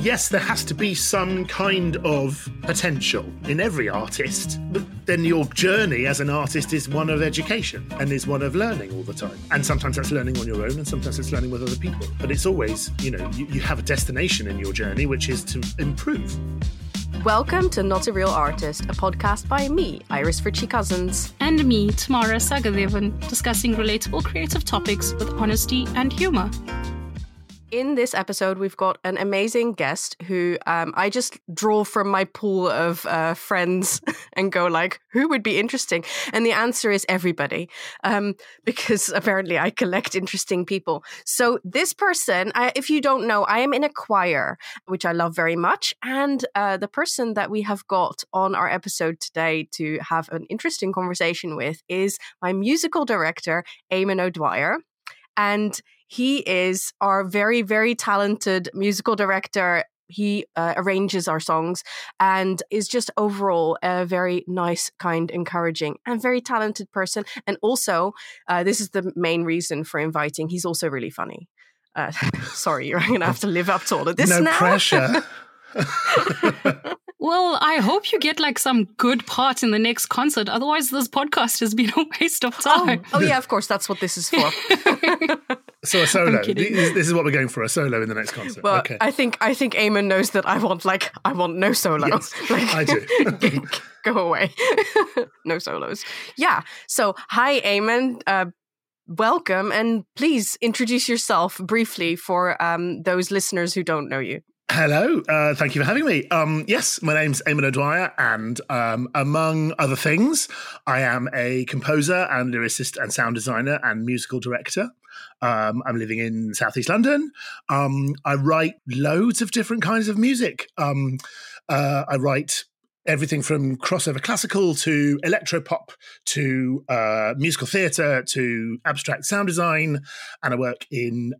yes, there has to be some kind of potential in every artist, but then your journey as an artist is one of education and is one of learning all the time. And sometimes that's learning on your own and sometimes it's learning with other people. But it's always, you know, you have a destination in your journey, which is to improve. Welcome to Not a Real Artist, a podcast by me, Iris Fritchie Cousins. And me, Tamara Sagadevan, discussing relatable creative topics with honesty and humour. In this episode, we've got an amazing guest who I just draw from my pool of friends and go like, who would be interesting? And the answer is everybody, because apparently I collect interesting people. So this person, if you don't know, I am in a choir, which I love very much. And the person that we have got on our episode today to have an interesting conversation with is my musical director, Eamonn O'Dwyer. And he is our very, very talented musical director. He arranges our songs and is just overall a very nice, kind, encouraging and very talented person. And also, this is the main reason for inviting. He's also really funny. Sorry, you're going to have to live up to all of this now. No pressure. Well, I hope you get like some good part in the next concert. Otherwise, this podcast has been a waste of time. Oh yeah, of course. That's what this is for. So a solo. This is what we're going for, a solo in the next concert. Well, okay. I think Eamonn knows that I want no solos. Yes, like, I do. Go away. No solos. Yeah. So hi, Eamonn. Welcome. And please introduce yourself briefly for those listeners who don't know you. Hello, thank you for having me. Yes, my name's Eamonn O'Dwyer, and among other things, I am a composer and lyricist and sound designer and musical director. I'm living in Southeast London. I write loads of different kinds of music. I write everything from crossover classical to electropop to musical theatre to abstract sound design, and I work in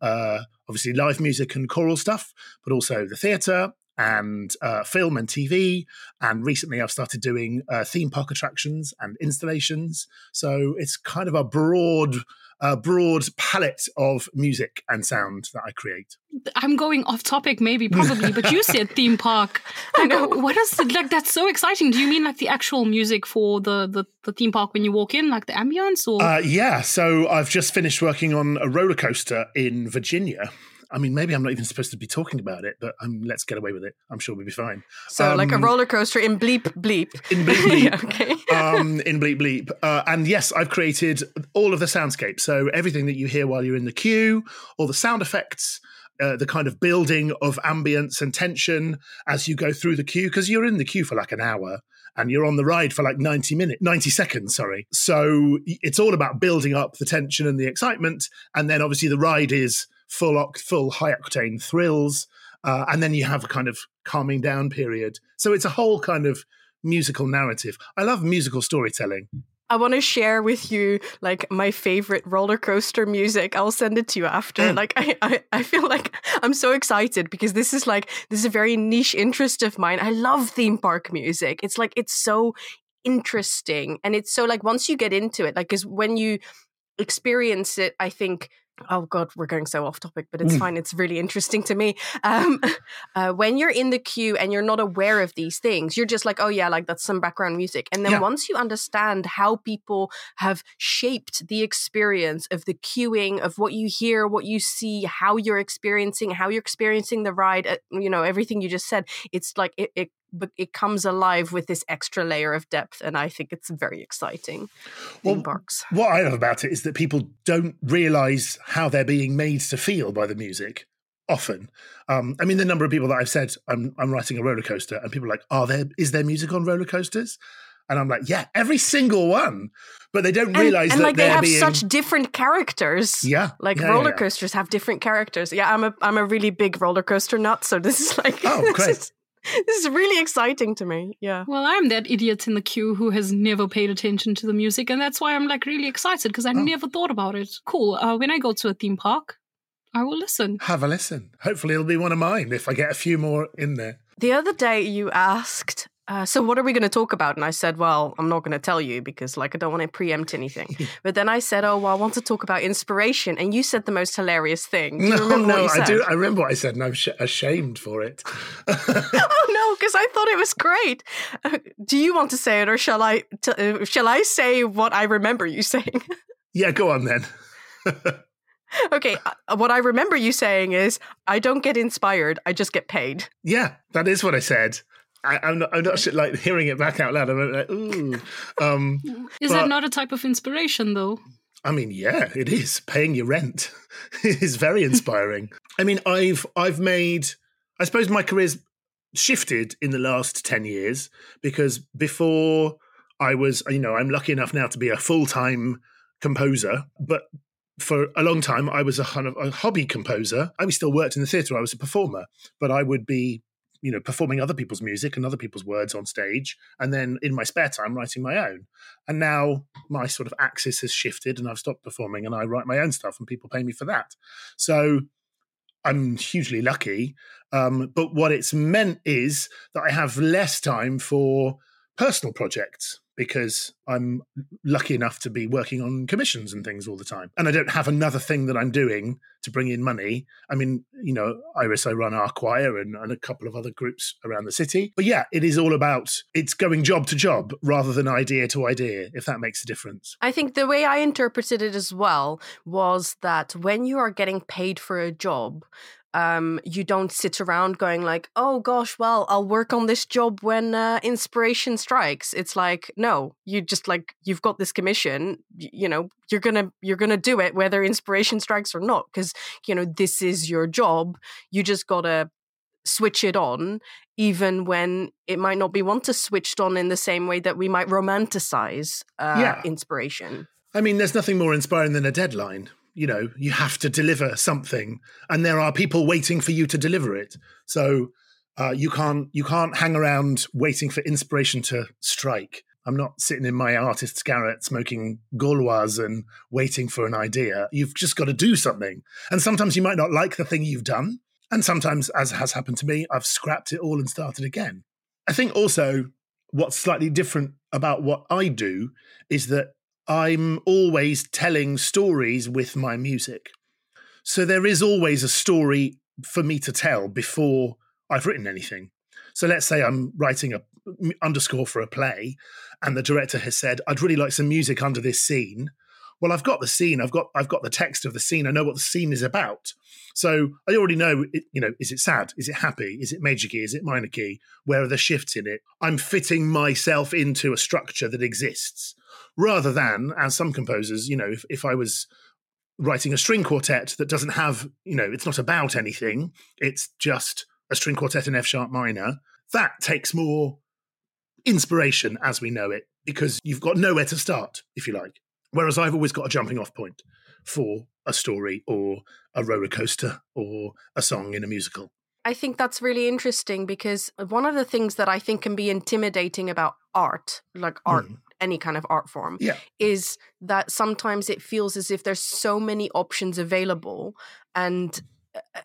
obviously live music and choral stuff, but also the theatre and film and TV. And recently I've started doing theme park attractions and installations. So it's kind of a broad palette of music and sound that I create. I'm going off topic probably, but you said theme park. I know. What is it? Like, that's so exciting. Do you mean like the actual music for the theme park when you walk in, like the ambience? Or? Yeah, so I've just finished working on a roller coaster in Virginia. I mean, maybe I'm not even supposed to be talking about it, but let's get away with it. I'm sure we'll be fine. So like a roller coaster in Bleep Bleep. In Bleep Bleep. Yeah, okay. In Bleep Bleep. And yes, I've created all of the soundscape. So everything that you hear while you're in the queue, all the sound effects, the kind of building of ambience and tension as you go through the queue, because you're in the queue for like an hour. And you're on the ride for like 90 seconds, sorry. So it's all about building up the tension and the excitement. And then obviously the ride is full high-octane thrills. And then you have a kind of calming down period. So it's a whole kind of musical narrative. I love musical storytelling. I want to share with you like my favorite roller coaster music. I'll send it to you after. Like I feel like I'm so excited because this is a very niche interest of mine. I love theme park music. It's like, it's so interesting. And it's so like, once you get into it, like, 'cause when you experience it, I think, oh God, we're going so off topic, but it's fine. It's really interesting to me. When you're in the queue and you're not aware of these things, you're just like, oh yeah, like that's some background music. And then once you understand how people have shaped the experience of the queuing, of what you hear, what you see, how you're experiencing the ride, you know, everything you just said, it's like it comes alive with this extra layer of depth, and I think it's very exciting. Well, what I love about it is that people don't realise how they're being made to feel by the music, often. I mean, the number of people that I've said, I'm writing a roller coaster, and people are like, is there music on roller coasters? And I'm like, yeah, every single one. But they don't realise that they have such different characters. Yeah. Like roller coasters have different characters. Yeah, I'm a really big roller coaster nut, so this is like... Oh, great. This is really exciting to me, yeah. Well, I'm that idiot in the queue who has never paid attention to the music, and that's why I'm like really excited because I never thought about it. Cool. When I go to a theme park, I will listen. Have a listen. Hopefully it'll be one of mine if I get a few more in there. The other day you asked So what are we going to talk about? And I said, well, I'm not going to tell you because like, I don't want to preempt anything. But then I said, oh, well, I want to talk about inspiration. And you said the most hilarious thing. Do you remember what you said? I do. I remember what I said and I'm ashamed for it. Oh, no, because I thought it was great. Do you want to say it or shall I say what I remember you saying? Yeah, go on then. Okay, what I remember you saying is, I don't get inspired, I just get paid. Yeah, that is what I said. I'm not like hearing it back out loud. I'm like, ooh. Is that not a type of inspiration, though? I mean, yeah, it is. Paying your rent is very inspiring. I mean, I suppose my career's shifted in the last 10 years because before I was, you know, I'm lucky enough now to be a full-time composer, but for a long time I was a hobby composer. I still worked in the theatre. I was a performer, but I would be, you know, performing other people's music and other people's words on stage, and then in my spare time writing my own. And now my sort of axis has shifted and I've stopped performing and I write my own stuff and people pay me for that. So I'm hugely lucky. But what it's meant is that I have less time for personal projects because I'm lucky enough to be working on commissions and things all the time. And I don't have another thing that I'm doing to bring in money. I mean, you know, Iris, I run our choir and a couple of other groups around the city. But yeah, it is all about, it's going job to job rather than idea to idea, if that makes a difference. I think the way I interpreted it as well was that when you are getting paid for a job, you don't sit around going like, oh gosh, well, I'll work on this job when inspiration strikes. It's like, no, you just like, you've got this commission, you know, you're gonna do it whether inspiration strikes or not, because, you know, this is your job. You just gotta switch it on, even when it might not be want to switched on in the same way that we might romanticize inspiration. I mean, there's nothing more inspiring than a deadline. You know, you have to deliver something and there are people waiting for you to deliver it. So you can't hang around waiting for inspiration to strike. I'm not sitting in my artist's garret smoking Gauloise and waiting for an idea. You've just got to do something. And sometimes you might not like the thing you've done. And sometimes, as has happened to me, I've scrapped it all and started again. I think also what's slightly different about what I do is that I'm always telling stories with my music. So there is always a story for me to tell before I've written anything. So let's say I'm writing a underscore for a play and the director has said, I'd really like some music under this scene. Well, I've got the scene. I've got the text of the scene. I know what the scene is about. So I already know, you know, is it sad? Is it happy? Is it major key? Is it minor key? Where are the shifts in it? I'm fitting myself into a structure that exists. Rather than, as some composers, you know, if I was writing a string quartet that doesn't have, you know, it's not about anything, it's just a string quartet in F sharp minor, that takes more inspiration as we know it, because you've got nowhere to start, if you like. Whereas I've always got a jumping off point for a story or a roller coaster or a song in a musical. I think that's really interesting because one of the things that I think can be intimidating about art, like art, any kind of art form, is that sometimes it feels as if there's so many options available. And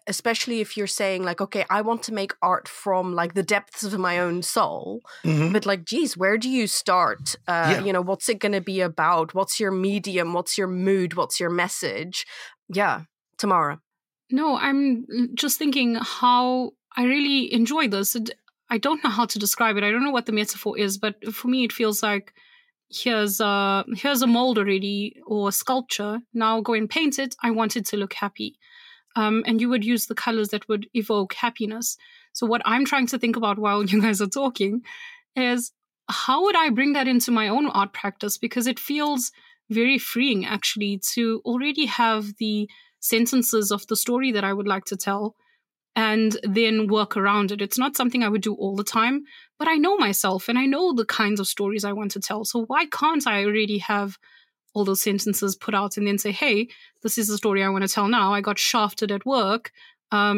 especially if you're saying like, okay, I want to make art from like the depths of my own soul, but like, geez, where do you start? You know, what's it going to be about? What's your medium? What's your mood? What's your message? Yeah. Tamara. No, I'm just thinking how I really enjoy this. I don't know how to describe it. I don't know what the metaphor is, but for me, it feels like here's a mold already or a sculpture. Now go and paint it. I want it to look happy. And you would use the colors that would evoke happiness. So what I'm trying to think about while you guys are talking is how would I bring that into my own art practice? Because it feels very freeing, actually, to already have the sentences of the story that I would like to tell and then work around it. It's not something I would do all the time, but I know myself and I know the kinds of stories I want to tell. So why can't I already have all those sentences put out and then say, hey, this is the story I want to tell now. I got shafted at work.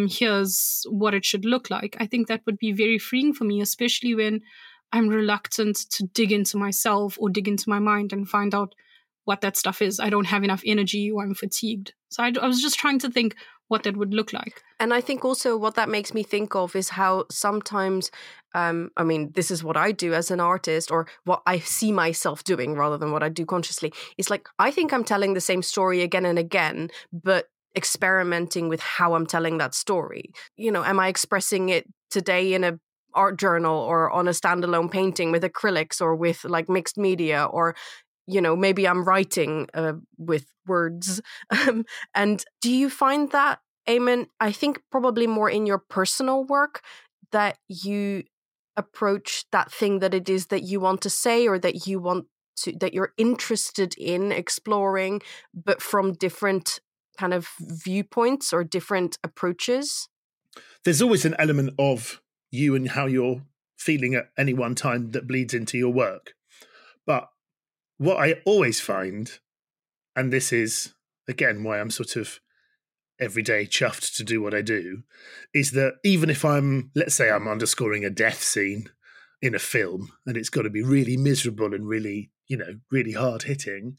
Here's what it should look like. I think that would be very freeing for me, especially when I'm reluctant to dig into myself or dig into my mind and find out what that stuff is. I don't have enough energy or I'm fatigued. So I was just trying to think, what that would look like. And I think also what that makes me think of is how sometimes, I mean, this is what I do as an artist, or what I see myself doing rather than what I do consciously. It's like, I think I'm telling the same story again and again, but experimenting with how I'm telling that story. You know, am I expressing it today in a art journal or on a standalone painting with acrylics or with like mixed media, or, you know, maybe I'm writing with words. And do you find that, Eamonn, I think probably more in your personal work, that you approach that thing that it is that you want to say, or that you want to, that you're interested in exploring, but from different kind of viewpoints or different approaches? There's always an element of you and how you're feeling at any one time that bleeds into your work. But what I always find, and this is, again, why I'm sort of every day chuffed to do what I do, is that even if I'm, let's say I'm underscoring a death scene in a film, and it's got to be really miserable and really, you know, really hard-hitting,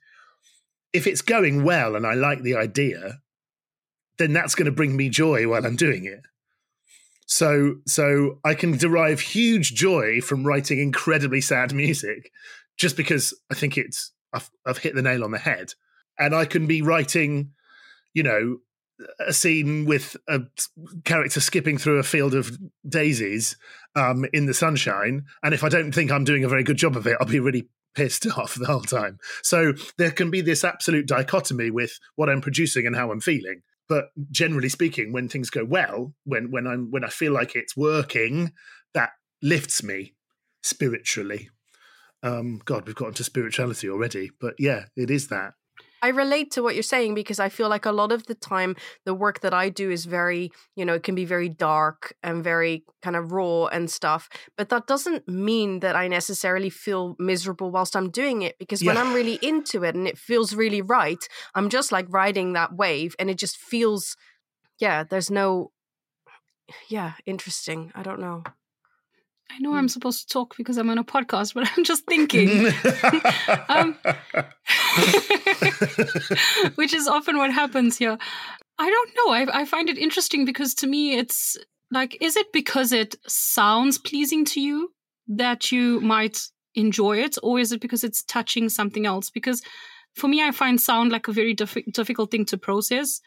if it's going well and I like the idea, then that's going to bring me joy while I'm doing it. So I can derive huge joy from writing incredibly sad music, just because I think it's, I've hit the nail on the head. And I can be writing, you know, a scene with a character skipping through a field of daisies in the sunshine. And if I don't think I'm doing a very good job of it, I'll be really pissed off the whole time. So there can be this absolute dichotomy with what I'm producing and how I'm feeling. But generally speaking, when things go well, when I feel like it's working, that lifts me spiritually. God, we've gotten to spirituality already, but yeah, it is that. I relate to what you're saying, because I feel like a lot of the time the work that I do is very, you know, it can be very dark and very kind of raw and stuff, but that doesn't mean that I necessarily feel miserable whilst I'm doing it, because when I'm really into it and it feels really right, I'm just like riding that wave, and it just feels, interesting. I don't know. I know I'm supposed to talk because I'm on a podcast, but I'm just thinking, which is often what happens here. I don't know. I find it interesting, because to me, it's like, is it because it sounds pleasing to you that you might enjoy it? Or is it because it's touching something else? Because for me, I find sound like a very difficult thing to process.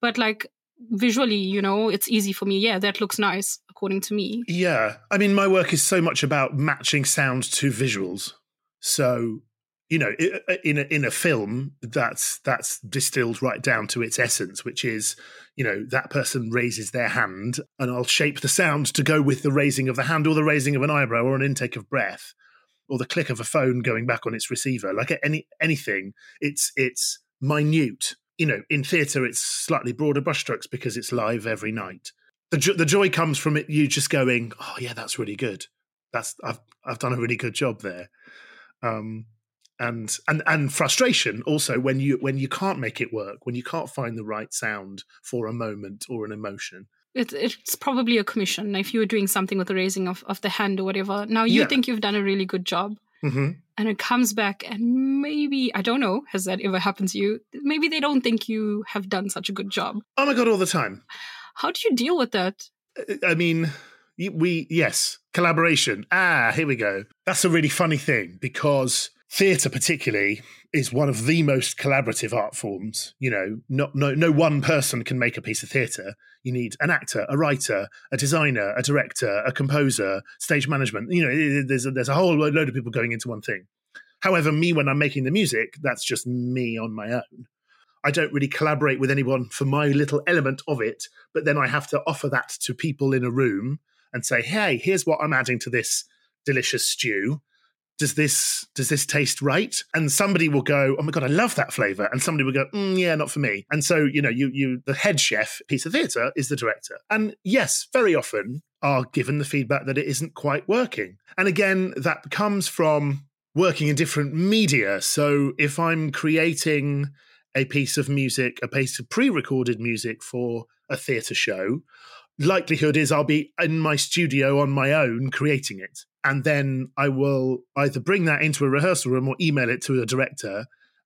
But like visually, you know, it's easy for me. Yeah, that looks nice. According to me. Yeah. I mean, my work is so much about matching sound to visuals. So, you know, in a film, that's distilled right down to its essence, which is, you know, that person raises their hand, and I'll shape the sound to go with the raising of the hand, or the raising of an eyebrow, or an intake of breath, or the click of a phone going back on its receiver. Like anything, it's minute. You know, in theatre, it's slightly broader brushstrokes because it's live every night. The joy comes from it. You just going, oh yeah, that's really good. That's I've done a really good job there, and frustration also when you can't make it work, when you can't find the right sound for a moment or an emotion. It's probably a commission. If you were doing something with the raising of the hand or whatever, now you think you've done a really good job, and it comes back, and maybe, I don't know, has that ever happened to you? Maybe they don't think you have done such a good job. Oh my God, all the time. How do you deal with that? I mean, collaboration. Here we go. That's a really funny thing, because theatre particularly is one of the most collaborative art forms. You know, no one person can make a piece of theatre. You need an actor, a writer, a designer, a director, a composer, stage management. You know, there's a whole load of people going into one thing. However, me, when I'm making the music, that's just me on my own. I don't really collaborate with anyone for my little element of it, but then I have to offer that to people in a room and say, hey, here's what I'm adding to this delicious stew. Does this taste right? And somebody will go, oh my God, I love that flavour. And somebody will go, yeah, not for me. And so, you know, you the head chef piece of theatre is the director. And yes, very often are given the feedback that it isn't quite working. And again, that comes from working in different media. So if I'm creating a piece of music, a piece of pre-recorded music for a theatre show, likelihood is I'll be in my studio on my own creating it. And then I will either bring that into a rehearsal room or email it to a director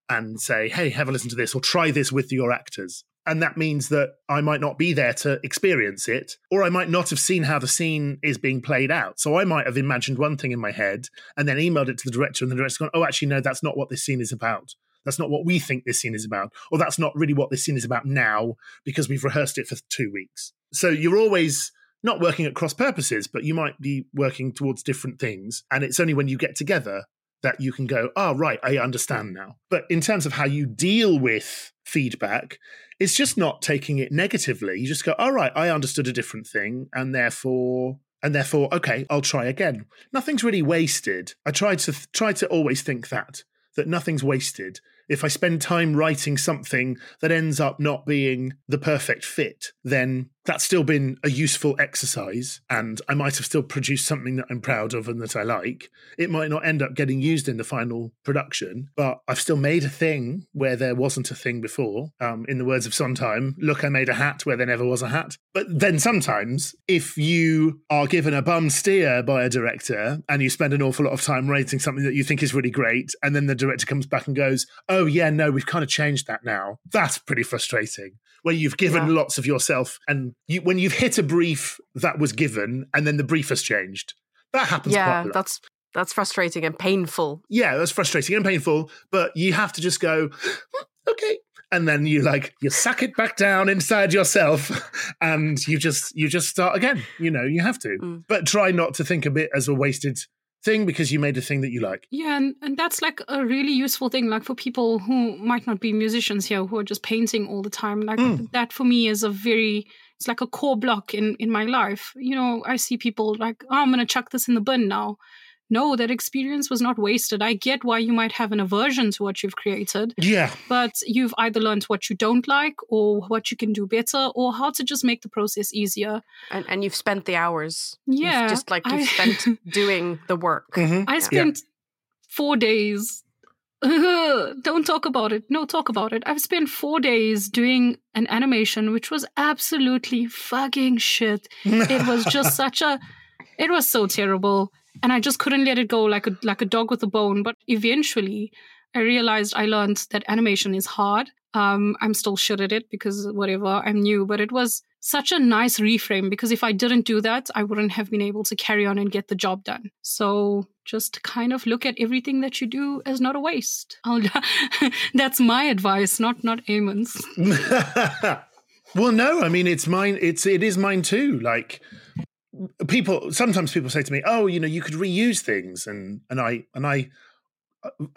and say, hey, have a listen to this, or try this with your actors. And that means that I might not be there to experience it, or I might not have seen how the scene is being played out. So I might have imagined one thing in my head and then emailed it to the director, and the director's gone, oh, actually, no, that's not what this scene is about. That's not what we think this scene is about. Or that's not really what this scene is about now because we've rehearsed it for 2 weeks. So you're always not working at cross purposes, but you might be working towards different things. And it's only when you get together that you can go, oh, right, I understand now. But in terms of how you deal with feedback, it's just not taking it negatively. You just go, all right, I understood a different thing, and therefore, okay, I'll try again. Nothing's really wasted. I try to always think that nothing's wasted. If I spend time writing something that ends up not being the perfect fit, then that's still been a useful exercise, and I might have still produced something that I'm proud of and that I like. It might not end up getting used in the final production, but I've still made a thing where there wasn't a thing before. In the words of Sondheim, look, I made a hat where there never was a hat. But then sometimes, if you are given a bum steer by a director and you spend an awful lot of time rating something that you think is really great, and then the director comes back and goes, oh yeah, no, we've kind of changed that now. That's pretty frustrating, where you've given lots of yourself, and when you've hit a brief that was given and then the brief has changed. That happens quite a lot. Yeah, that's frustrating and painful. Yeah, that's frustrating and painful, but you have to just go, okay. And then you suck it back down inside yourself and you just start again. You know, you have to. Mm. But try not to think of it as a wasted thing because you made a thing that you like. Yeah, and that's like a really useful thing, like for people who might not be musicians here, who are just painting all the time. Like that for me is it's like a core block in my life. You know, I see people like, oh, I'm going to chuck this in the bin now. No, that experience was not wasted. I get why you might have an aversion to what you've created. Yeah. But you've either learned what you don't like or what you can do better or how to just make the process easier. And you've spent the hours. Yeah. You've spent doing the work. Mm-hmm. I spent 4 days. Don't talk about it. No, talk about it. I've spent 4 days doing an animation, which was absolutely fucking shit. It was just it was so terrible. And I just couldn't let it go like a dog with a bone. But eventually, I realized I learned that animation is hard. I'm still shit at it because whatever, I'm new. But it was such a nice reframe because if I didn't do that, I wouldn't have been able to carry on and get the job done. So just kind of look at everything that you do as not a waste. That's my advice, not Eamonn's. Well, no, I mean, it's mine. It is mine too. Like... Sometimes people say to me, oh, you know, you could reuse things. And I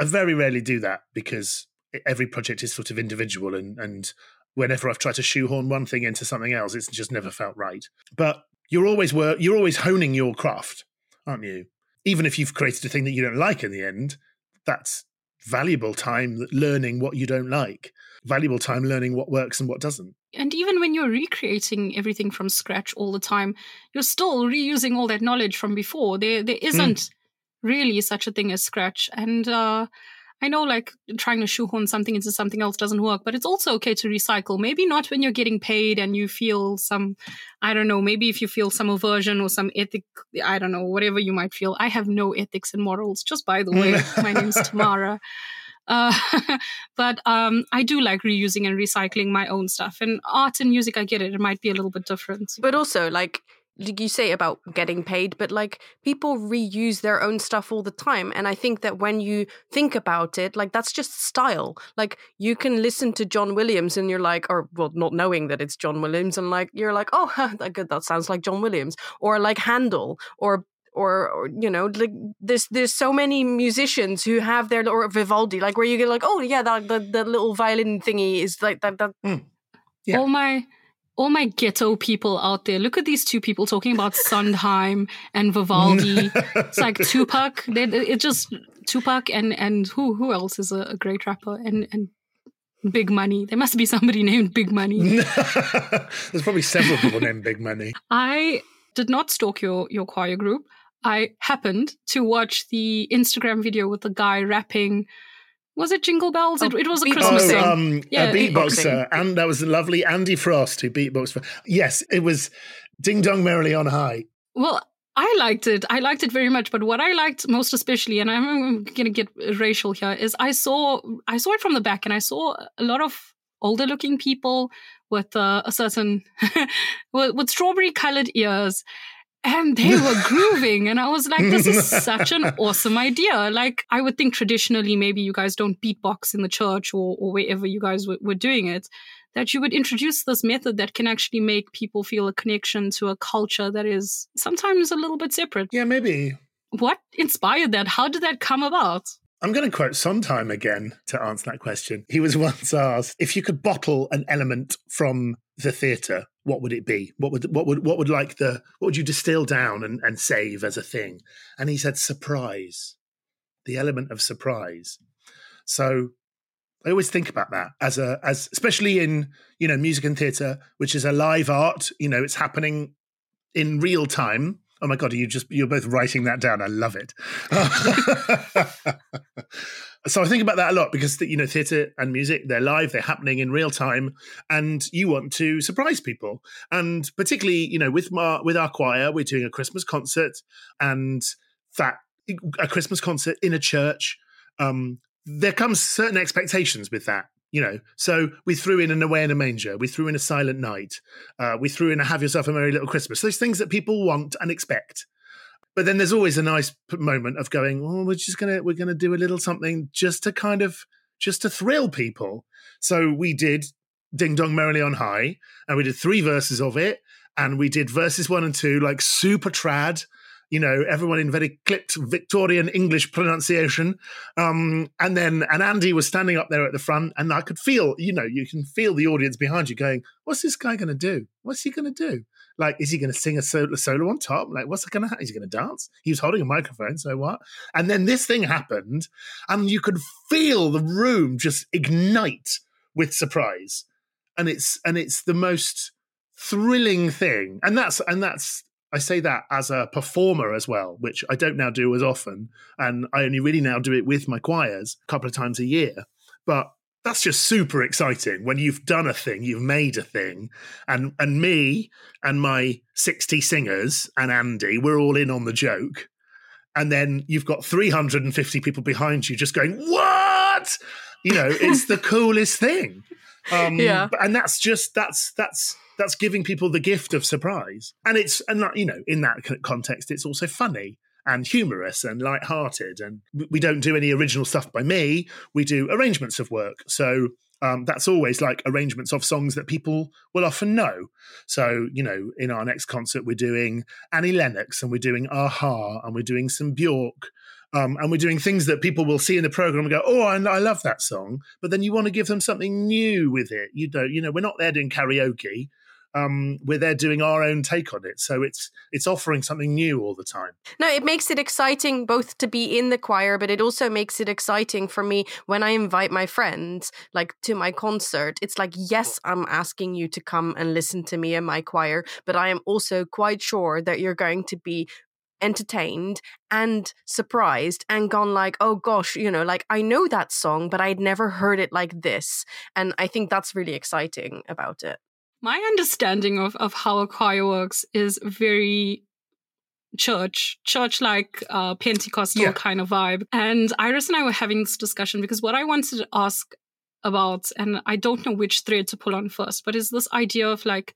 very rarely do that because every project is sort of individual. And whenever I've tried to shoehorn one thing into something else, it's just never felt right. But you're always honing your craft, aren't you? Even if you've created a thing that you don't like in the end, that's valuable time learning what you don't like, valuable time learning what works and what doesn't. And even when you're recreating everything from scratch all the time, you're still reusing all that knowledge from before. There isn't really such a thing as scratch. And I know like trying to shoehorn something into something else doesn't work, but it's also okay to recycle. Maybe not when you're getting paid and you feel some, I don't know, maybe if you feel some aversion or some ethic, I don't know, whatever you might feel. I have no ethics and morals, just by the way. My name's Tamara. But I do like reusing and recycling my own stuff. And art and music, I get it. It might be a little bit different. But also, like you say about getting paid, but like people reuse their own stuff all the time. And I think that when you think about it, like that's just style. Like you can listen to John Williams and you're like, or well, not knowing that it's John Williams. And like, you're like, oh, that sounds like John Williams, or like Handel or you know, like there's so many musicians who have their, or Vivaldi, like where you get like, oh yeah, that little violin thingy is like that. Mm. Yeah. All my ghetto people out there, look at these two people talking about Sondheim and Vivaldi. It's like Tupac. It's just Tupac and who else is a great rapper and Big Money. There must be somebody named Big Money. There's probably several people named Big Money. I did not stalk your choir group. I happened to watch the Instagram video with the guy rapping. Was it Jingle Bells? It was a Christmas thing. A beatboxer. And that was the lovely Andy Frost who beatboxed. Yes, it was Ding Dong Merrily on High. Well, I liked it. I liked it very much. But what I liked most especially, and I'm going to get racial here, is I saw it from the back and I saw a lot of older looking people with a certain, with strawberry-colored ears. And they were grooving. And I was like, this is such an awesome idea. Like, I would think traditionally, maybe you guys don't beatbox in the church or wherever you guys were doing it, that you would introduce this method that can actually make people feel a connection to a culture that is sometimes a little bit separate. Yeah, maybe. What inspired that? How did that come about? I'm going to quote Sondheim again to answer that question. He was once asked, if you could bottle an element from the theatre, what would it be? What would you distill down and save as a thing? And he said, surprise, the element of surprise. So I always think about that as especially in, you know, music and theatre, which is a live art. You know, it's happening in real time. Oh my God, you're both writing that down. I love it. So I think about that a lot because, you know, theatre and music, they're live, they're happening in real time, and you want to surprise people. And particularly, you know, with our choir, we're doing a Christmas concert, and that a Christmas concert in a church, there comes certain expectations with that. You know, so we threw in An Away in a Manger, we threw in A Silent Night, we threw in a Have Yourself a Merry Little Christmas, those things that people want and expect. But then there's always a nice moment of going, oh, we're going to do a little something just to thrill people. So we did Ding Dong Merrily on High, and we did 3 verses of it, and we did verses 1 and 2, like super trad, you know, everyone in very clipped Victorian English pronunciation. And Andy was standing up there at the front, and I could feel, you know, you can feel the audience behind you going, what's this guy going to do? What's he going to do? Like, is he going to sing a solo on top? Like, what's going to happen? Is he going to dance? He was holding a microphone, so what? And then this thing happened, and you could feel the room just ignite with surprise. And it's the most thrilling thing. And that's, I say that as a performer as well, which I don't now do as often. And I only really now do it with my choirs a couple of times a year. But that's just super exciting when you've done a thing, you've made a thing. And me and my 60 singers and Andy, we're all in on the joke. And then you've got 350 people behind you just going, what? You know, it's the coolest thing. Yeah. And that's just, that's giving people the gift of surprise. And you know, in that context, it's also funny and humorous and lighthearted. And we don't do any original stuff by me. We do arrangements of work. So that's always like arrangements of songs that people will often know. So, you know, in our next concert, we're doing Annie Lennox, and we're doing Aha, and we're doing some Bjork. And we're doing things that people will see in the program and go, oh, I love that song. But then you want to give them something new with it. You don't, you know, we're not there doing karaoke. We're there doing our own take on it. So it's offering something new all the time. No, it makes it exciting both to be in the choir, but it also makes it exciting for me when I invite my friends, like, to my concert. It's like, yes, I'm asking you to come and listen to me and my choir, but I am also quite sure that you're going to be entertained and surprised and gone like, oh gosh, you know, like, I know that song, but I'd never heard it like this. And I think that's really exciting about it. My understanding of how a choir works is very church-like, Pentecostal kind of vibe. And Iris and I were having this discussion because what I wanted to ask about, and I don't know which thread to pull on first, but is this idea of like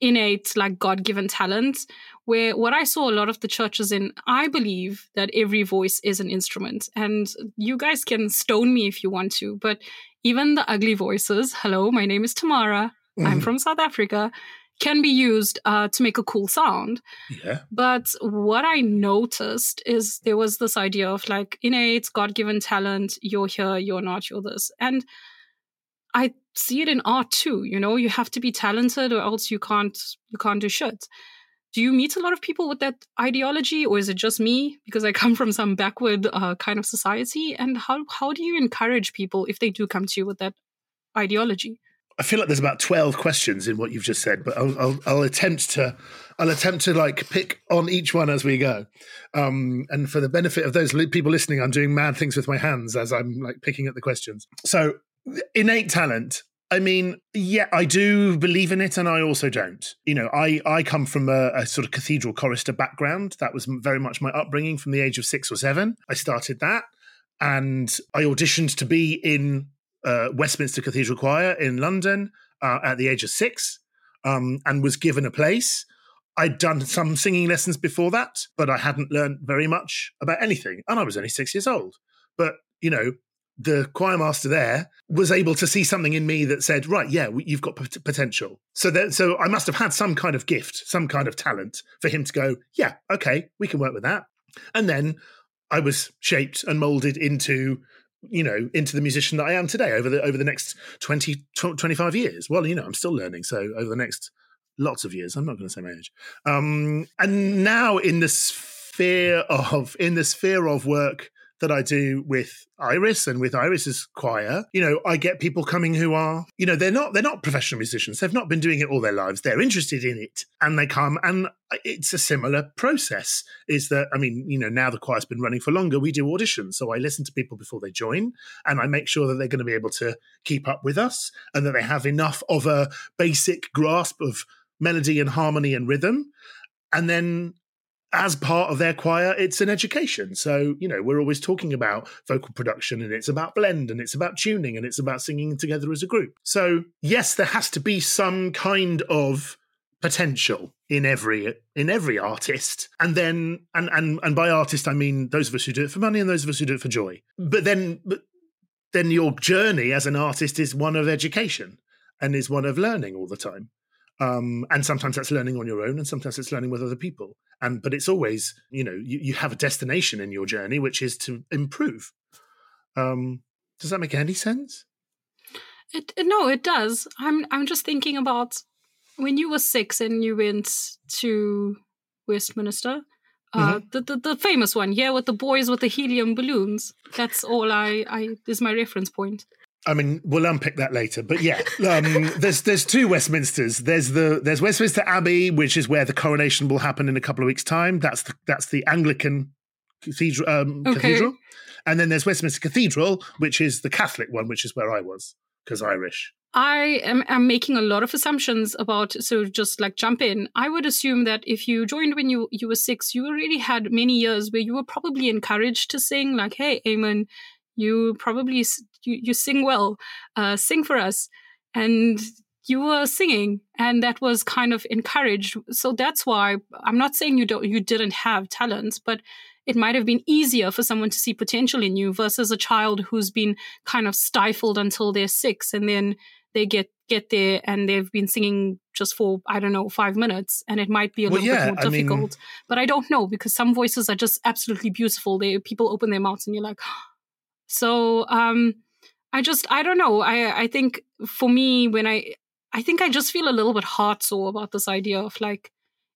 innate, like God-given talent, where what I saw a lot of the churches in, I believe that every voice is an instrument. And you guys can stone me if you want to, but even the ugly voices, hello, my name is Tamara, I'm from South Africa, can be used to make a cool sound. Yeah. But what I noticed is there was this idea of like innate, God-given talent, you're here, you're not, you're this. And I see it in art too, you know, you have to be talented or else you can't do shit. Do you meet a lot of people with that ideology, or is it just me because I come from some backward kind of society? And how do you encourage people if they do come to you with that ideology? I feel like there's about 12 questions in what you've just said, but I'll attempt to like pick on each one as we go. And for the benefit of those people listening, I'm doing mad things with my hands as I'm like picking at the questions. So innate talent. I mean, yeah, I do believe in it, and I also don't. You know, I come from a sort of cathedral chorister background. That was very much my upbringing from the age of 6 or 7. I started that, and I auditioned to be in Westminster Cathedral Choir in London, at the age of 6 and was given a place. I'd done some singing lessons before that, but I hadn't learned very much about anything. And I was only 6 years old. But, you know, the choirmaster there was able to see something in me that said, right, yeah, you've got potential. So I must have had some kind of gift, some kind of talent for him to go, yeah, okay, we can work with that. And then I was shaped and moulded into the musician that I am today over the next 20, 25 years. Well, you know, I'm still learning. So over the next lots of years, I'm not going to say my age. And now in the sphere of work that I do with Iris and with Iris's choir, you know, I get people coming who are, you know, they're not professional musicians. They've not been doing it all their lives. They're interested in it, and they come, and it's a similar process. Is that, I mean, you know, now the choir's been running for longer, we do auditions. So I listen to people before they join, and I make sure that they're going to be able to keep up with us and that they have enough of a basic grasp of melody and harmony and rhythm. And then as part of their choir, it's an education. So, you know, we're always talking about vocal production, and it's about blend, and it's about tuning, and it's about singing together as a group. So, yes, there has to be some kind of potential in every artist. And then, and by artist, I mean those of us who do it for money and those of us who do it for joy. But then your journey as an artist is one of education and is one of learning all the time. And sometimes that's learning on your own, and sometimes it's learning with other people. But it's always, you know, you have a destination in your journey, which is to improve. Does that make any sense? It does. I'm just thinking about when you were 6 and you went to Westminster, mm-hmm. the famous one, yeah, with the boys with the helium balloons. That's all I is my reference point. I mean, we'll unpick that later, but yeah, there's two Westminsters. There's Westminster Abbey, which is where the coronation will happen in a couple of weeks' time. That's the Anglican cathedral, cathedral, and then there's Westminster Cathedral, which is the Catholic one, which is where I was because Irish. I'm making a lot of assumptions about, so just like jump in. I would assume that if you joined when you were 6, you already had many years where you were probably encouraged to sing. Like, hey, Eamonn, you probably. You sing well, sing for us. And you were singing, and that was kind of encouraged. So that's why I'm not saying you didn't have talents, but it might have been easier for someone to see potential in you versus a child who's been kind of stifled until they're 6, and then they get there and they've been singing just for, I don't know, 5 minutes, and it might be a little bit more difficult. But I don't know, because some voices are just absolutely beautiful. People open their mouths and you're like, so I don't know. I think for me, when I think I just feel a little bit heart-sore about this idea of like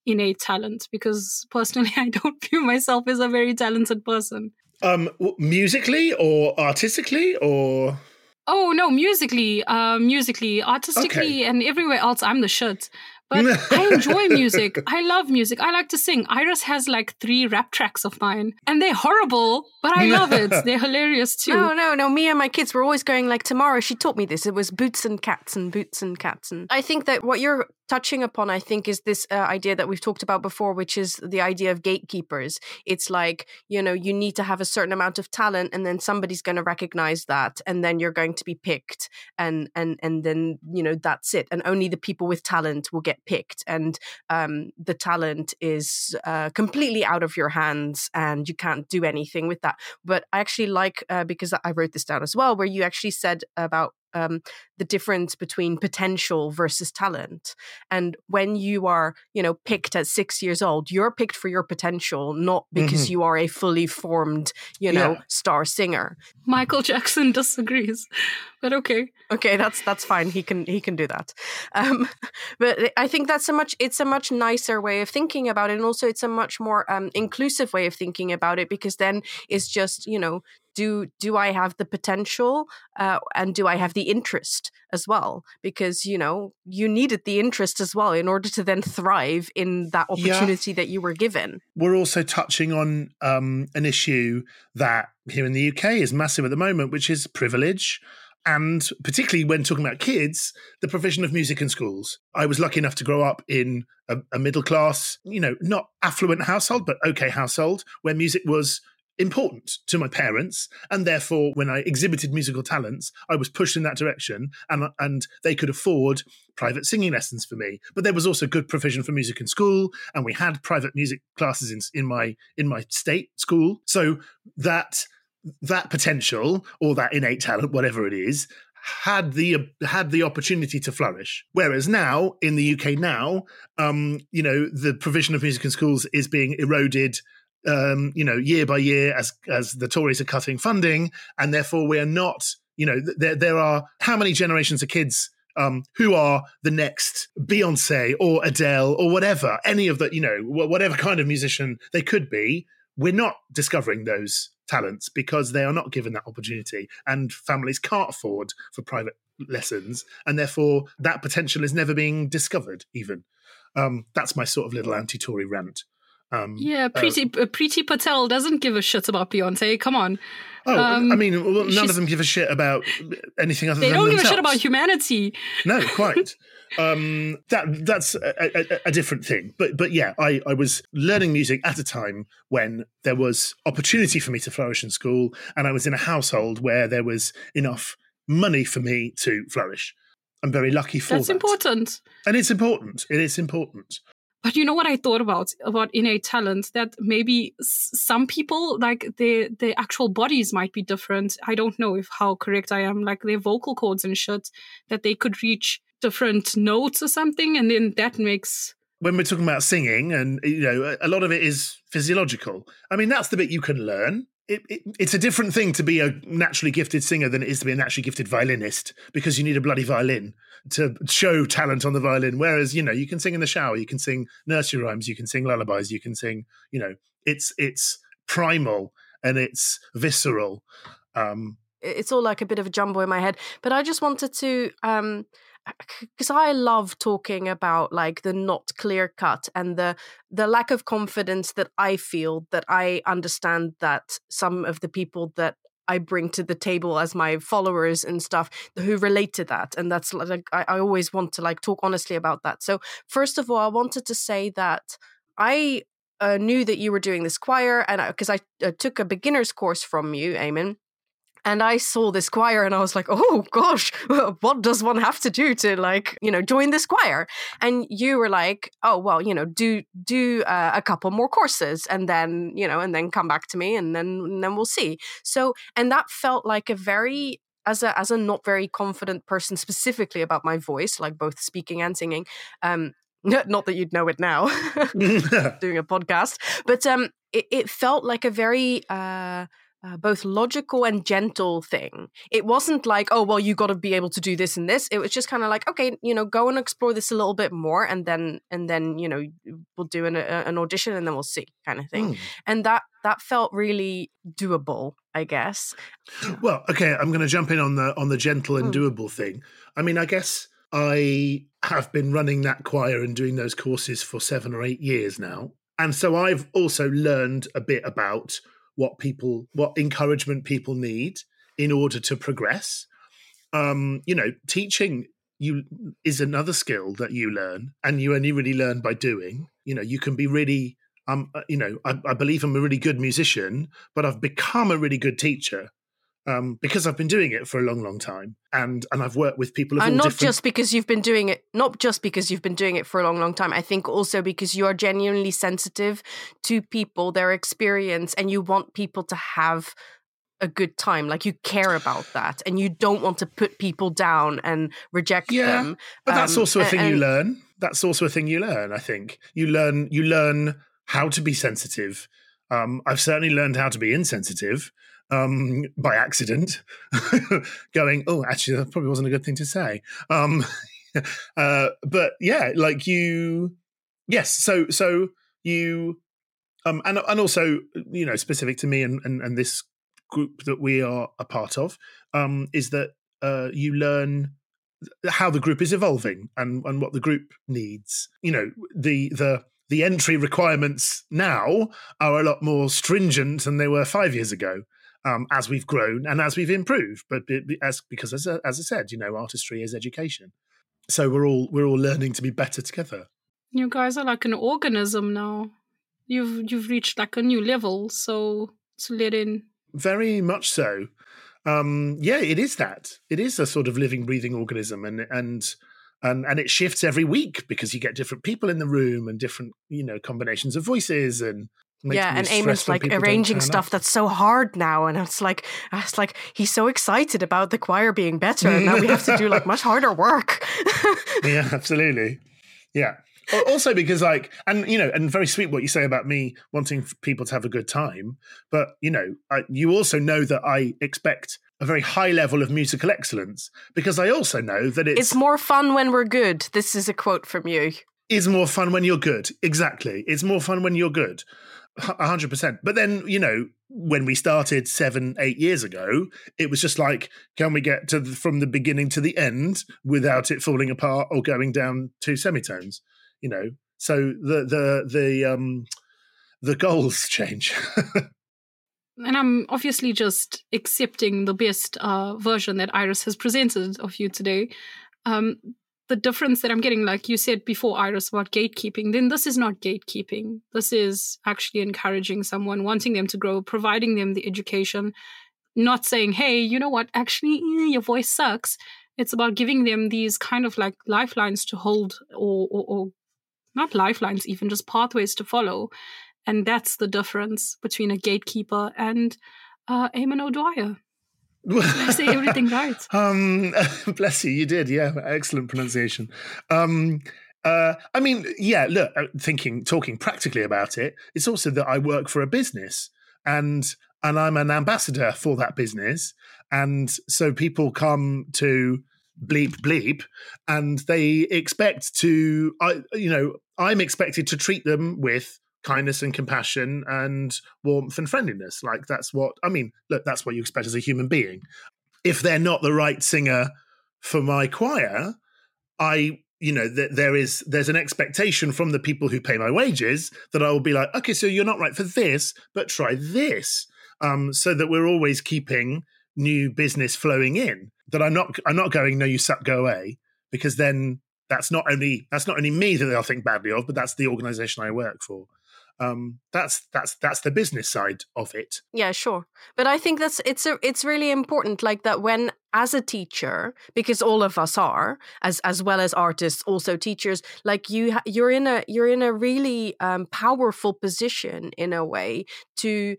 innate talent, because personally, I don't view myself as a very talented person. Musically or artistically or? Oh, no, musically, artistically, okay. And everywhere else, I'm the shit. But I enjoy music. I love music. I like to sing. Iris has like 3 rap tracks of mine, and they're horrible, but I love it. They're hilarious too. No. Me and my kids were always going like, Tamara, she taught me this. It was boots and cats and boots and cats. And I think that what you're touching upon, I think, is this idea that we've talked about before, which is the idea of gatekeepers. It's like, you know, you need to have a certain amount of talent, and then somebody's going to recognize that, and then you're going to be picked, and then, you know, that's it. And only the people with talent will get picked, and the talent is completely out of your hands, and you can't do anything with that. But I actually like, because I wrote this down as well, where you actually said about the difference between potential versus talent. And when you are, you know, picked at 6 years old, you're picked for your potential, not because mm-hmm. you are a fully formed, you know, star singer. Michael Jackson disagrees, but okay. Okay, that's fine. He can do that. But I think it's a much nicer way of thinking about it. And also it's a much more inclusive way of thinking about it, because then it's just, you know, do I have the potential and do I have the interest as well? Because, you know, you needed the interest as well in order to then thrive in that opportunity that you were given. We're also touching on an issue that here in the UK is massive at the moment, which is privilege. And particularly when talking about kids, the provision of music in schools. I was lucky enough to grow up in a middle class, you know, not affluent household, but okay household, where music was important to my parents, and therefore when I exhibited musical talents, I was pushed in that direction, and they could afford private singing lessons for me. But there was also good provision for music in school, and we had private music classes in my state school. So that potential, or that innate talent, whatever it is, had the opportunity to flourish. Whereas now, in the UK now, the provision of music in schools is being eroded year by year as the Tories are cutting funding, and therefore we are not, there are how many generations of kids who are the next Beyoncé or Adele or whatever, any of the, whatever kind of musician they could be. We're not discovering those talents because they are not given that opportunity, and families can't afford for private lessons, and therefore that potential is never being discovered even. That's my sort of little anti-Tory rant. Preeti Patel doesn't give a shit about Beyonce. Come on. None of them give a shit about anything other than themselves. They don't give a shit about humanity. No, quite. That's a different thing. But yeah, I was learning music at a time when there was opportunity for me to flourish in school, and I was in a household where there was enough money for me to flourish. I'm very lucky for that. That's important. And it's important. It is important. But you know what I thought about innate talent? That maybe some people, like their actual bodies might be different. I don't know how correct I am. Like their vocal cords and shit, that they could reach different notes or something. And then that makes... When we're talking about singing, and a lot of it is physiological. I mean, that's the bit you can learn. It's a different thing to be a naturally gifted singer than it is to be a naturally gifted violinist, because you need a bloody violin to show talent on the violin. Whereas, you can sing in the shower, you can sing nursery rhymes, you can sing lullabies, you can sing, it's primal and it's visceral. It's all like a bit of a jumble in my head. But I just wanted to... because I love talking about like the not clear cut and the lack of confidence that I feel, that I understand that some of the people that I bring to the table as my followers and stuff who relate to that. And that's like, I always want to like talk honestly about that. So first of all, I wanted to say that I knew that you were doing this choir, and because I took a beginner's course from you, Eamon. And I saw this choir and I was like, oh gosh, what does one have to do to like, join this choir? And you were like, oh, well, do a couple more courses and then, and then come back to me and then we'll see. So, and that felt like a very, as a not very confident person specifically about my voice, like both speaking and singing, not that you'd know it now, doing a podcast, but it felt like a very... both logical and gentle thing. It wasn't like, oh, well, you got to be able to do this and this. It was just kind of like, okay, go and explore this a little bit more, and then we'll do an audition and then we'll see, kind of thing. Mm. And that felt really doable, I guess. Well, okay, I'm going to jump in on the gentle and doable thing. I mean, I guess I have been running that choir and doing those courses for 7 or 8 years now, and so I've also learned a bit about what encouragement people need in order to progress. Teaching is another skill that you learn, and you only really learn by doing. You can be really, I believe I'm a really good musician, but I've become a really good teacher because I've been doing it for a long, long time, and I've worked with people. Not just because you've been doing it for a long, long time. I think also because you are genuinely sensitive to people, their experience, and you want people to have a good time. Like you care about that, and you don't want to put people down and reject them. But that's also a thing you learn. That's also a thing you learn. I think you learn how to be sensitive. I've certainly learned how to be insensitive. By accident, going, oh, actually, that probably wasn't a good thing to say. But yeah, like you, yes. So you, and also, specific to me and this group that we are a part of, is that you learn how the group is evolving and what the group needs. The entry requirements now are a lot more stringent than they were 5 years ago. As we've grown and as we've improved, but because as I said, artistry is education, so we're all learning to be better together. You guys are like an organism now. You've reached like a new level, so to let in. Very much so. Yeah, it is that. It is a sort of living, breathing organism, and it shifts every week because you get different people in the room and different, combinations of voices and. Yeah, and Eamonn's like arranging stuff that's so hard now, and it's like he's so excited about the choir being better, and now we have to do like much harder work. Yeah, absolutely. Yeah. Also because and very sweet what you say about me wanting people to have a good time, but you also know that I expect a very high level of musical excellence because I also know that it's more fun when we're good. This is a quote from you. It's more fun when you're good. Exactly. It's more fun when you're good. 100%. But then, when we started 7-8 years ago, it was just like, can we get to from the beginning to the end without it falling apart or going down 2 semitones? So the goals change. And I'm obviously just accepting the best version that Iris has presented of you today. The difference that I'm getting, like you said before, Iris, about gatekeeping, then this is not gatekeeping. This is actually encouraging someone, wanting them to grow, providing them the education, not saying, hey, you know what, actually, your voice sucks. It's about giving them these kind of like lifelines to hold or not lifelines even, just pathways to follow. And that's the difference between a gatekeeper and Eamonn O'Dwyer. I say everything right. Bless you. You did. Yeah. Excellent pronunciation. Look, talking practically about it, it's also that I work for a business and I'm an ambassador for that business. And so people come to bleep bleep and they expect to, I'm expected to treat them with kindness and compassion and warmth and friendliness. Like that's what you expect as a human being. If they're not the right singer for my choir, there's an expectation from the people who pay my wages that I will be like, okay, so you're not right for this, but try this. So that we're always keeping new business flowing in. That I'm not going, no, you suck, go away, because then that's not only me that they'll think badly of, but that's the organisation I work for. That's the business side of it. Yeah, sure. But I think it's really important, like that when as a teacher, because all of us are as well as artists, also teachers, like you're in a really powerful position in a way to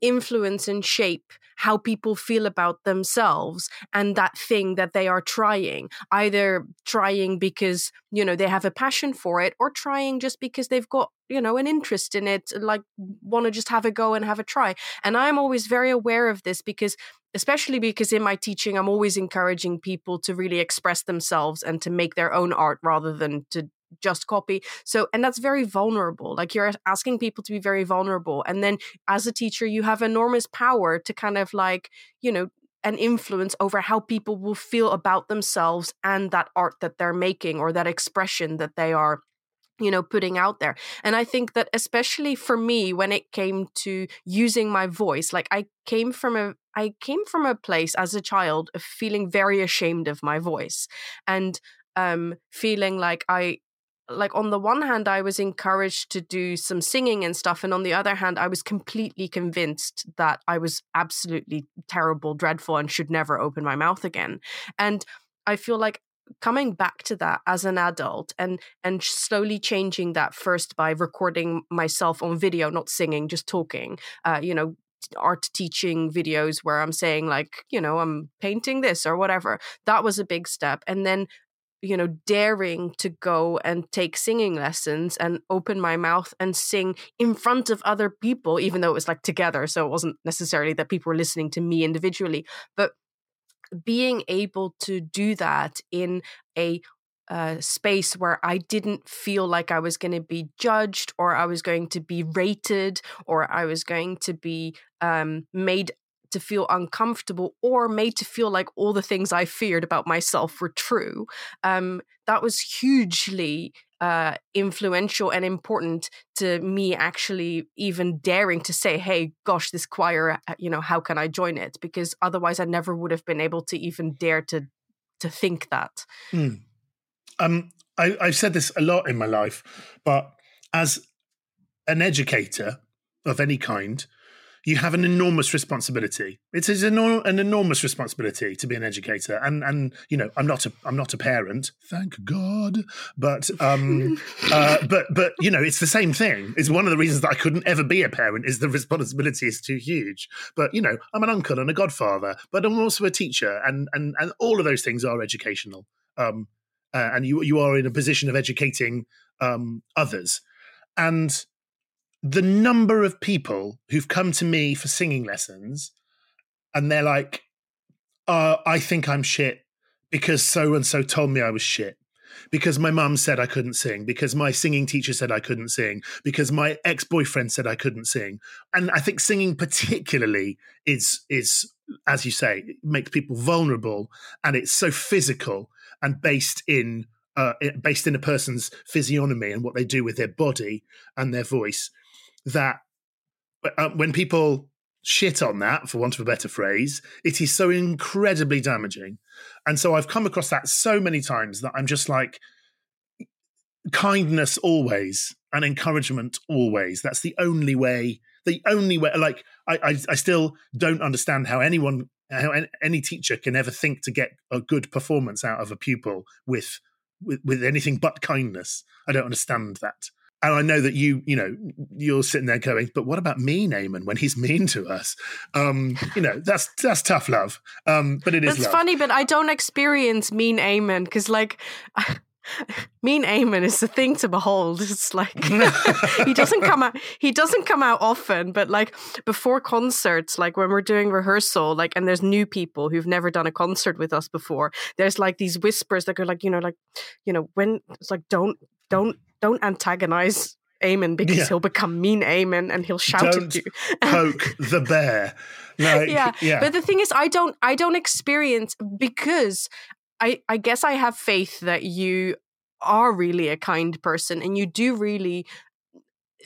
influence and shape how people feel about themselves and that thing that they are trying because, they have a passion for it, or trying just because they've got, an interest in it, like want to just have a go and have a try. And I'm always very aware of this especially because in my teaching, I'm always encouraging people to really express themselves and to make their own art rather than to just copy. So, and that's very vulnerable. Like you're asking people to be very vulnerable. And then as a teacher, you have enormous power to kind of like, an influence over how people will feel about themselves and that art that they're making or that expression that they are putting out there. And I think that especially for me, when it came to using my voice, like I came from a place as a child of feeling very ashamed of my voice and feeling like on the one hand, I was encouraged to do some singing and stuff. And on the other hand, I was completely convinced that I was absolutely terrible, dreadful, and should never open my mouth again. And I feel like coming back to that as an adult and slowly changing that, first by recording myself on video, not singing, just talking, art teaching videos where I'm saying like, I'm painting this or whatever. That was a big step. And then, daring to go and take singing lessons and open my mouth and sing in front of other people, even though it was like together. So it wasn't necessarily that people were listening to me individually, but being able to do that in a space where I didn't feel like I was going to be judged or I was going to be rated or I was going to be made to feel uncomfortable or made to feel like all the things I feared about myself were true. That was hugely influential and important to me, actually even daring to say, hey, gosh, this choir, how can I join it? Because otherwise I never would have been able to even dare to think that. Mm. I've said this a lot in my life, but as an educator of any kind, you have an enormous responsibility. It is an enormous responsibility to be an educator, and you know, I'm not a parent, thank God, but you know, it's the same thing. It's one of the reasons that I couldn't ever be a parent is the responsibility is too huge. But you know, I'm an uncle and a godfather, but I'm also a teacher, and all of those things are educational. And you are in a position of educating others, and the number of people who've come to me for singing lessons and they're like, I think I'm shit because so-and-so told me I was shit, because my mum said I couldn't sing, because my singing teacher said I couldn't sing, because my ex-boyfriend said I couldn't sing. And I think singing particularly is, as you say, it makes people vulnerable, and it's so physical and based in a person's physiognomy and what they do with their body and their voice. That when people shit on that, for want of a better phrase, it is so incredibly damaging. And so I've come across that so many times that I'm just like, kindness always and encouragement always. That's the only way. The only way. Like I still don't understand how any teacher can ever think to get a good performance out of a pupil with anything but kindness. I don't understand that. And I know that you're sitting there going, but what about mean Eamon when he's mean to us? That's tough love. But it is. That's love. Funny, but I don't experience mean Eamon because, like, mean Eamon is a thing to behold. It's like he doesn't come out often, but like before concerts, like when we're doing rehearsal, like, and there's new people who've never done a concert with us before, there's like these whispers that go like when it's like don't antagonize Eamon because he'll become mean Eamon and he'll shout at you. Poke the bear. But the thing is, I don't experience, because I guess I have faith that you are really a kind person and you do really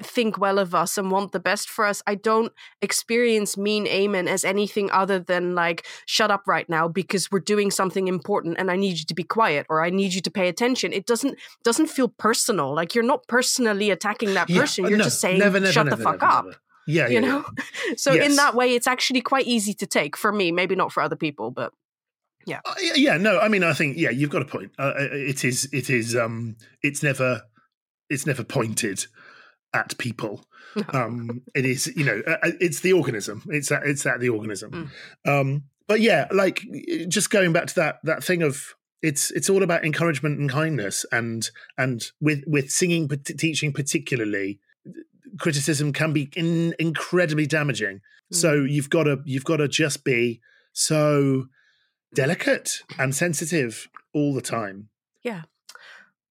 think well of us and want the best for us. I don't experience mean Eamon as anything other than like, shut up right now because we're doing something important and I need you to be quiet, or I need you to pay attention. It doesn't feel personal. Like, you're not personally attacking that person. You're just saying, shut the fuck up. Never. Yeah, you know? So in that way, it's actually quite easy to take for me, maybe not for other people, but... Yeah. I mean, I think you've got a point. It's never pointed at people. It is, it's the organism. It's at the organism. But yeah, like, just going back to that thing of it's all about encouragement and kindness, and with singing, teaching particularly, criticism can be incredibly damaging. So you've got to just be so delicate and sensitive all the time. Yeah.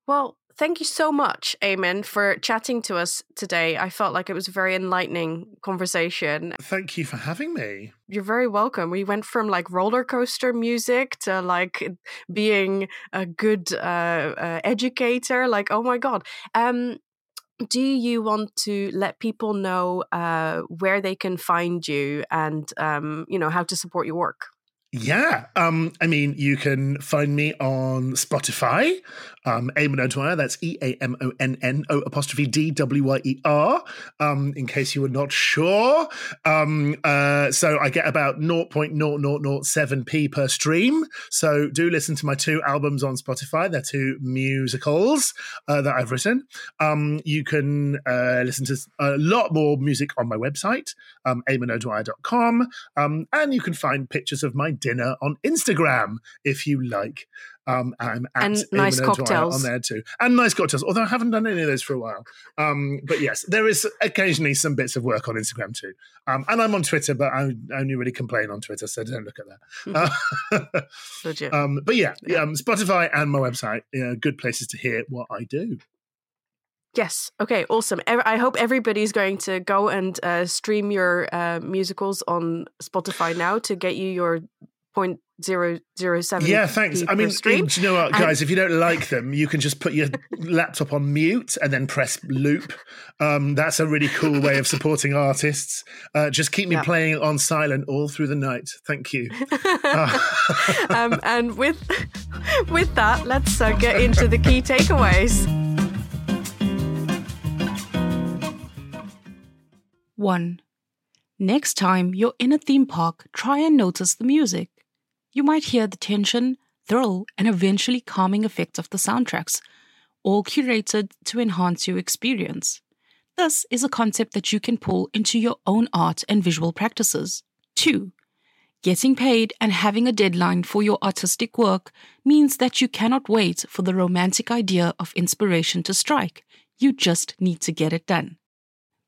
Well, thank you so much, Eamon, for chatting to us today. I felt like it was a very enlightening conversation. Thank you for having me. You're very welcome. We went from like roller coaster music to like being a good educator. Like, oh my God. Do you want to let people know where they can find you and, how to support your work? Yeah. I mean, you can find me on Spotify, Eamon O'Dwyer, that's EAMONN_DWYER, in case you were not sure. So I get about 0.0007p per stream. So do listen to my two albums on Spotify. They're two musicals that I've written. You can listen to a lot more music on my website, eamonodwyer.com. And you can find pictures of my dinner on Instagram if you like. I'm at and nice cocktails on there too, and nice cocktails, although I haven't done any of those for a while. But yes, there is occasionally some bits of work on Instagram too. And I'm on Twitter, but I only really complain on Twitter, so don't look at that. Legit. But Spotify and my website, good places to hear what I do. Yes. Okay. Awesome. I hope everybody's going to go and stream your musicals on Spotify now to get you your 0.007. Yeah, thanks. I mean, do you know what, guys? If you don't like them, you can just put your laptop on mute and then press loop. That's a really cool way of supporting artists. Just keep me playing on silent all through the night. Thank you. And with that, let's get into the key takeaways. 1. Next time you're in a theme park, try and notice the music. You might hear the tension, thrill, and eventually calming effects of the soundtracks, all curated to enhance your experience. This is a concept that you can pull into your own art and visual practices. 2. Getting paid and having a deadline for your artistic work means that you cannot wait for the romantic idea of inspiration to strike. You just need to get it done.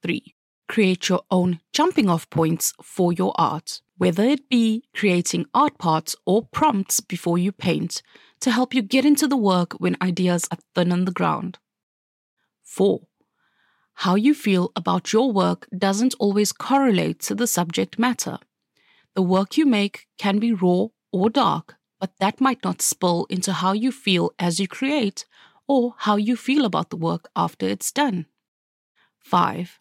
3. Create your own jumping-off points for your art, whether it be creating art parts or prompts before you paint to help you get into the work when ideas are thin on the ground. 4. How you feel about your work doesn't always correlate to the subject matter. The work you make can be raw or dark, but that might not spill into how you feel as you create or how you feel about the work after it's done. 5.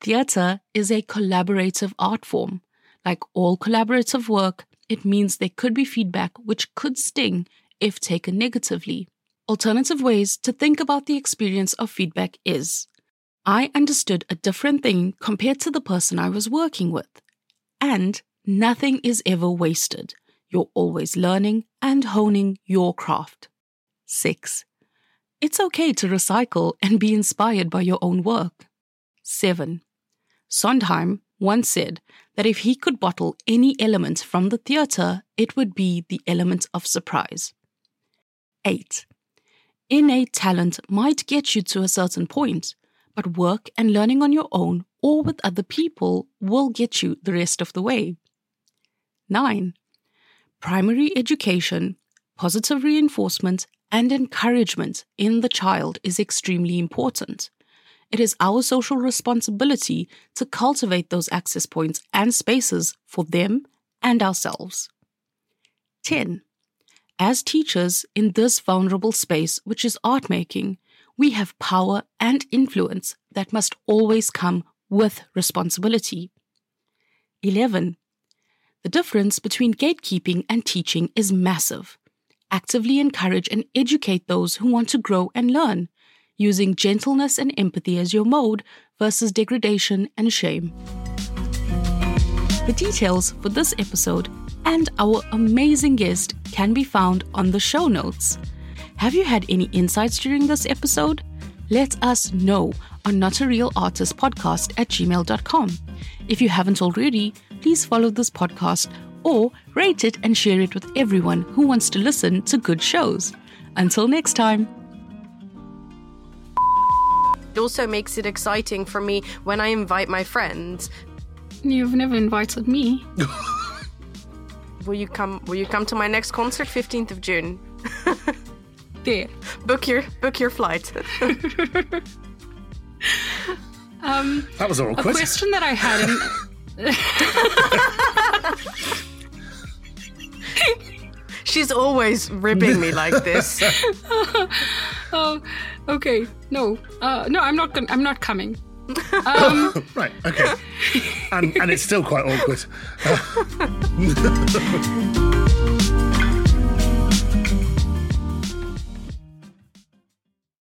Theatre is a collaborative art form. Like all collaborative work, it means there could be feedback which could sting if taken negatively. Alternative ways to think about the experience of feedback is, I understood a different thing compared to the person I was working with. And nothing is ever wasted. You're always learning and honing your craft. 6. It's okay to recycle and be inspired by your own work. 7. Sondheim once said that if he could bottle any element from the theatre, it would be the element of surprise. 8. Innate talent might get you to a certain point, but work and learning on your own or with other people will get you the rest of the way. 9. Primary education, positive reinforcement, and encouragement in the child is extremely important. It is our social responsibility to cultivate those access points and spaces for them and ourselves. 10. As teachers in this vulnerable space, which is art making, we have power and influence that must always come with responsibility. 11. The difference between gatekeeping and teaching is massive. Actively encourage and educate those who want to grow and learn, using gentleness and empathy as your mode versus degradation and shame. The details for this episode and our amazing guest can be found on the show notes. Have you had any insights during this episode? Let us know on notarealartistpodcast@gmail.com. If you haven't already, please follow this podcast or rate it and share it with everyone who wants to listen to good shows. Until next time. It also makes it exciting for me when I invite my friends. You've never invited me. Will you come to my next concert, 15th of June? There. Book your flight. That was a question. A question that I had in... She's always ribbing me like this. Okay. No, I'm not coming. Right, okay. And it's still quite awkward.